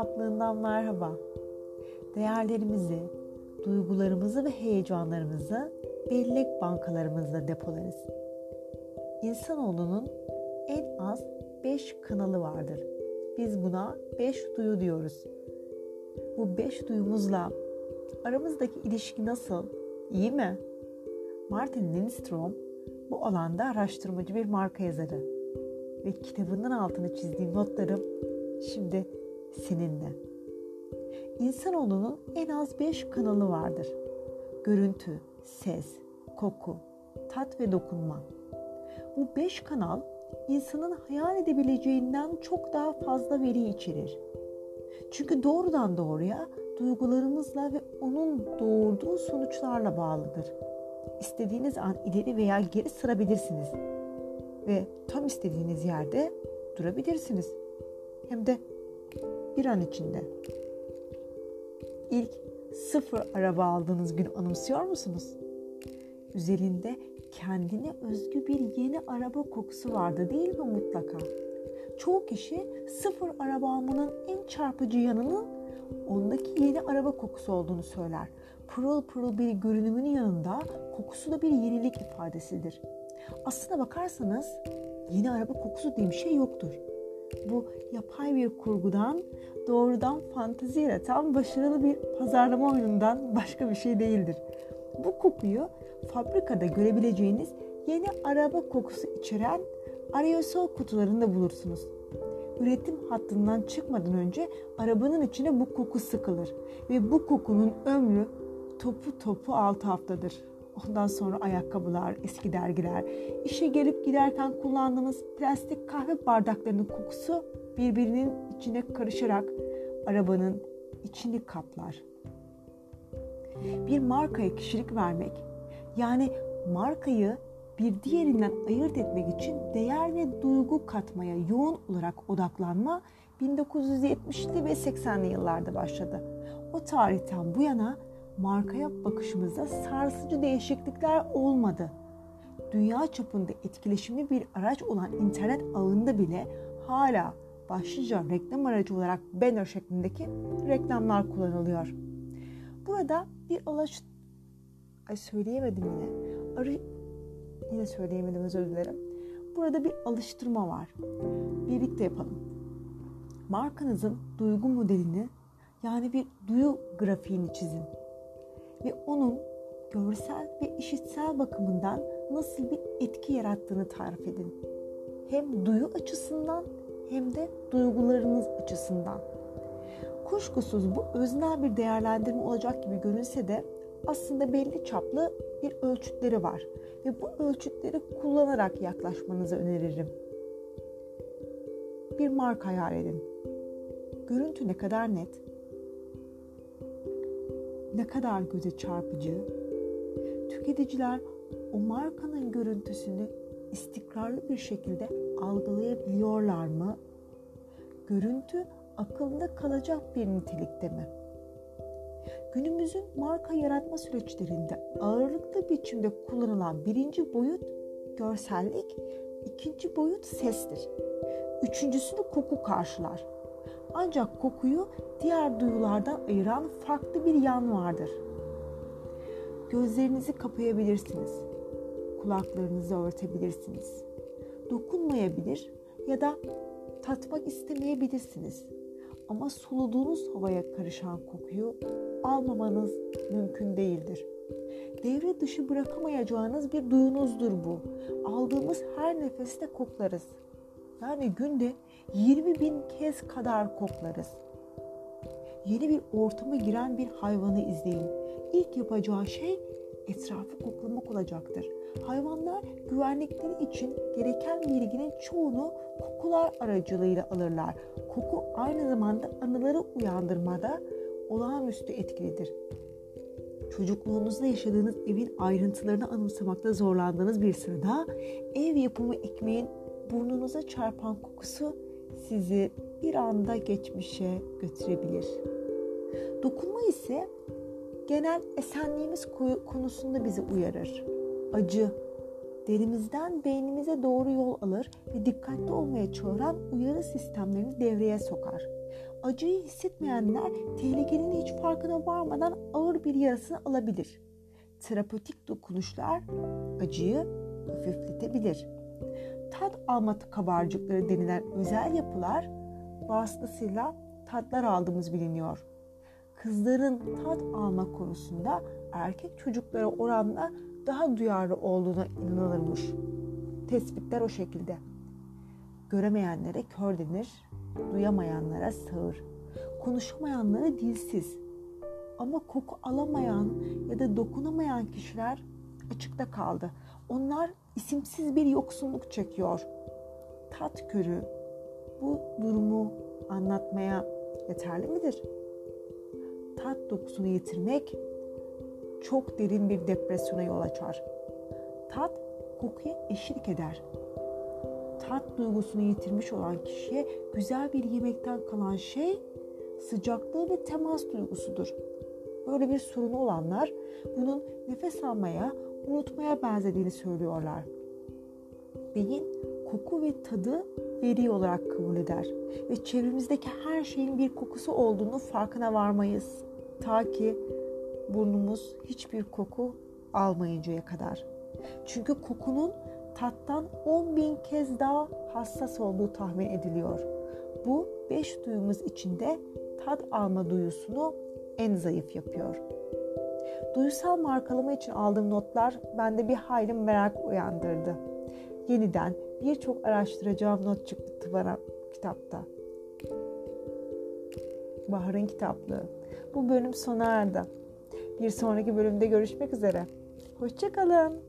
kitaplığından merhaba. Değerlerimizi, duygularımızı ve heyecanlarımızı bellek bankalarımızda depolarız. İnsanoğlunun en az 5 kanalı vardır. Biz buna 5 duyu diyoruz. Bu 5 duyumuzla aramızdaki ilişki nasıl? İyi mi? Martin Lindström bu alanda araştırmacı bir marka yazarı ve kitabının altını çizdiğim notlarım şimdi seninle. İnsanoğlunun en az 5 kanalı vardır. Görüntü, ses, koku, tat ve dokunma. Bu 5 kanal insanın hayal edebileceğinden çok daha fazla veri içerir. Çünkü doğrudan doğruya duygularımızla ve onun doğurduğu sonuçlarla bağlıdır. İstediğiniz an ileri veya geri sırabilirsiniz ve tam istediğiniz yerde durabilirsiniz. Hem de bir an içinde. İlk 0 araba aldığınız günü anımsıyor musunuz? Üzerinde kendine özgü bir yeni araba kokusu vardı değil mi mutlaka? Çoğu kişi 0 araba almanın en çarpıcı yanının ondaki yeni araba kokusu olduğunu söyler. Pırıl pırıl bir görünümünün yanında kokusu da bir yenilik ifadesidir. Aslına bakarsanız yeni araba kokusu diye bir şey yoktur. Bu yapay bir kurgudan, doğrudan fantezi yaratan başarılı bir pazarlama oyunundan başka bir şey değildir. Bu kokuyu fabrikada görebileceğiniz yeni araba kokusu içeren aerosol kutularında bulursunuz. Üretim hattından çıkmadan önce arabanın içine bu koku sıkılır ve bu kokunun ömrü topu 6 haftadır. Ondan sonra ayakkabılar, eski dergiler, işe gelip giderken kullandığınız plastik kahve bardaklarının kokusu birbirinin içine karışarak arabanın içini kaplar. Bir markaya kişilik vermek, yani markayı bir diğerinden ayırt etmek için değer ve duygu katmaya yoğun olarak odaklanma 1970'li ve 80'li yıllarda başladı. O tarihten bu yana markaya bakışımızda sarsıcı değişiklikler olmadı. Dünya çapında etkileşimli bir araç olan internet ağında bile hala başlıca reklam aracı olarak banner şeklindeki reklamlar kullanılıyor. Burada bir Burada bir alıştırma var. Birlikte yapalım. Markanızın duygu modelini, yani bir duyu grafiğini çizin ve onun görsel ve işitsel bakımından nasıl bir etki yarattığını tarif edin. Hem duyu açısından hem de duygularınız açısından. Kuşkusuz bu öznel bir değerlendirme olacak gibi görünse de aslında belli çaplı bir ölçütleri var ve bu ölçütleri kullanarak yaklaşmanızı öneririm. Bir marka hayal edin. Görüntü ne kadar net, ne kadar göze çarpıcı, tüketiciler o markanın görüntüsünü istikrarlı bir şekilde algılayabiliyorlar mı? Görüntü akılda kalacak bir nitelikte mi? Günümüzün marka yaratma süreçlerinde ağırlıklı biçimde kullanılan birinci boyut görsellik, ikinci boyut sestir. Üçüncüsünü koku karşılar. Ancak kokuyu diğer duyulardan ayıran farklı bir yan vardır. Gözlerinizi kapayabilirsiniz, kulaklarınızı örtebilirsiniz, dokunmayabilir ya da tatmak istemeyebilirsiniz. Ama soluduğunuz havaya karışan kokuyu almamanız mümkün değildir. Devre dışı bırakamayacağınız bir duyunuzdur bu. Aldığımız her nefeste koklarız. Yani günde 20.000 kez kadar koklarız. Yeni bir ortama giren bir hayvanı izleyin. İlk yapacağı şey etrafı koklamak olacaktır. Hayvanlar güvenlikleri için gereken bilginin çoğunu kokular aracılığıyla alırlar. Koku aynı zamanda anıları uyandırmada olağanüstü etkilidir. Çocukluğunuzda yaşadığınız evin ayrıntılarını anımsamakta zorlandığınız bir sırada ev yapımı ekmeğin burnunuza çarpan kokusu sizi bir anda geçmişe götürebilir. Dokunma ise genel esenliğimiz konusunda bizi uyarır. Acı, derimizden beynimize doğru yol alır ve dikkatli olmaya çağıran uyarı sistemlerini devreye sokar. acıyı hissetmeyenler tehlikenin hiç farkına varmadan ağır bir yarasını alabilir. Terapötik dokunuşlar acıyı hafifletebilir. Tat alma kabarcıkları denilen özel yapılar vasıtasıyla tatlar aldığımız biliniyor. Kızların tat alma konusunda erkek çocuklara oranla daha duyarlı olduğuna inanılırmış. Tespitler o şekilde. Göremeyenlere kör denir, duyamayanlara sağır, konuşamayanlara dilsiz. Ama koku alamayan ya da dokunamayan kişiler açıkta kaldı. Onlar isimsiz bir yoksunluk çekiyor. Tat körü bu durumu anlatmaya yeterli midir? Tat dokusunu yitirmek çok derin bir depresyona yol açar. Tat kokuya eşlik eder. Tat duygusunu yitirmiş olan kişiye güzel bir yemekten kalan şey sıcaklığı ve temas duygusudur. Böyle bir sorunu olanlar bunun nefes almaya, unutmaya benzediğini söylüyorlar. Beyin koku ve tadı veri olarak kabul eder ve çevremizdeki her şeyin bir kokusu olduğunu farkına varmayız. Ta ki burnumuz hiçbir koku almayıncaya kadar. Çünkü kokunun tattan 10.000 kez daha hassas olduğu tahmin ediliyor. Bu 5 duyumuz içinde tat alma duyusunu en zayıf yapıyor. Duyusal markalama için aldığım notlar bende bir hayli merak uyandırdı. Yeniden birçok araştıracağım not çıktı bana kitapta. Bahar'ın kitaplığı. Bu bölüm sona erdi. Bir sonraki bölümde görüşmek üzere. Hoşça kalın.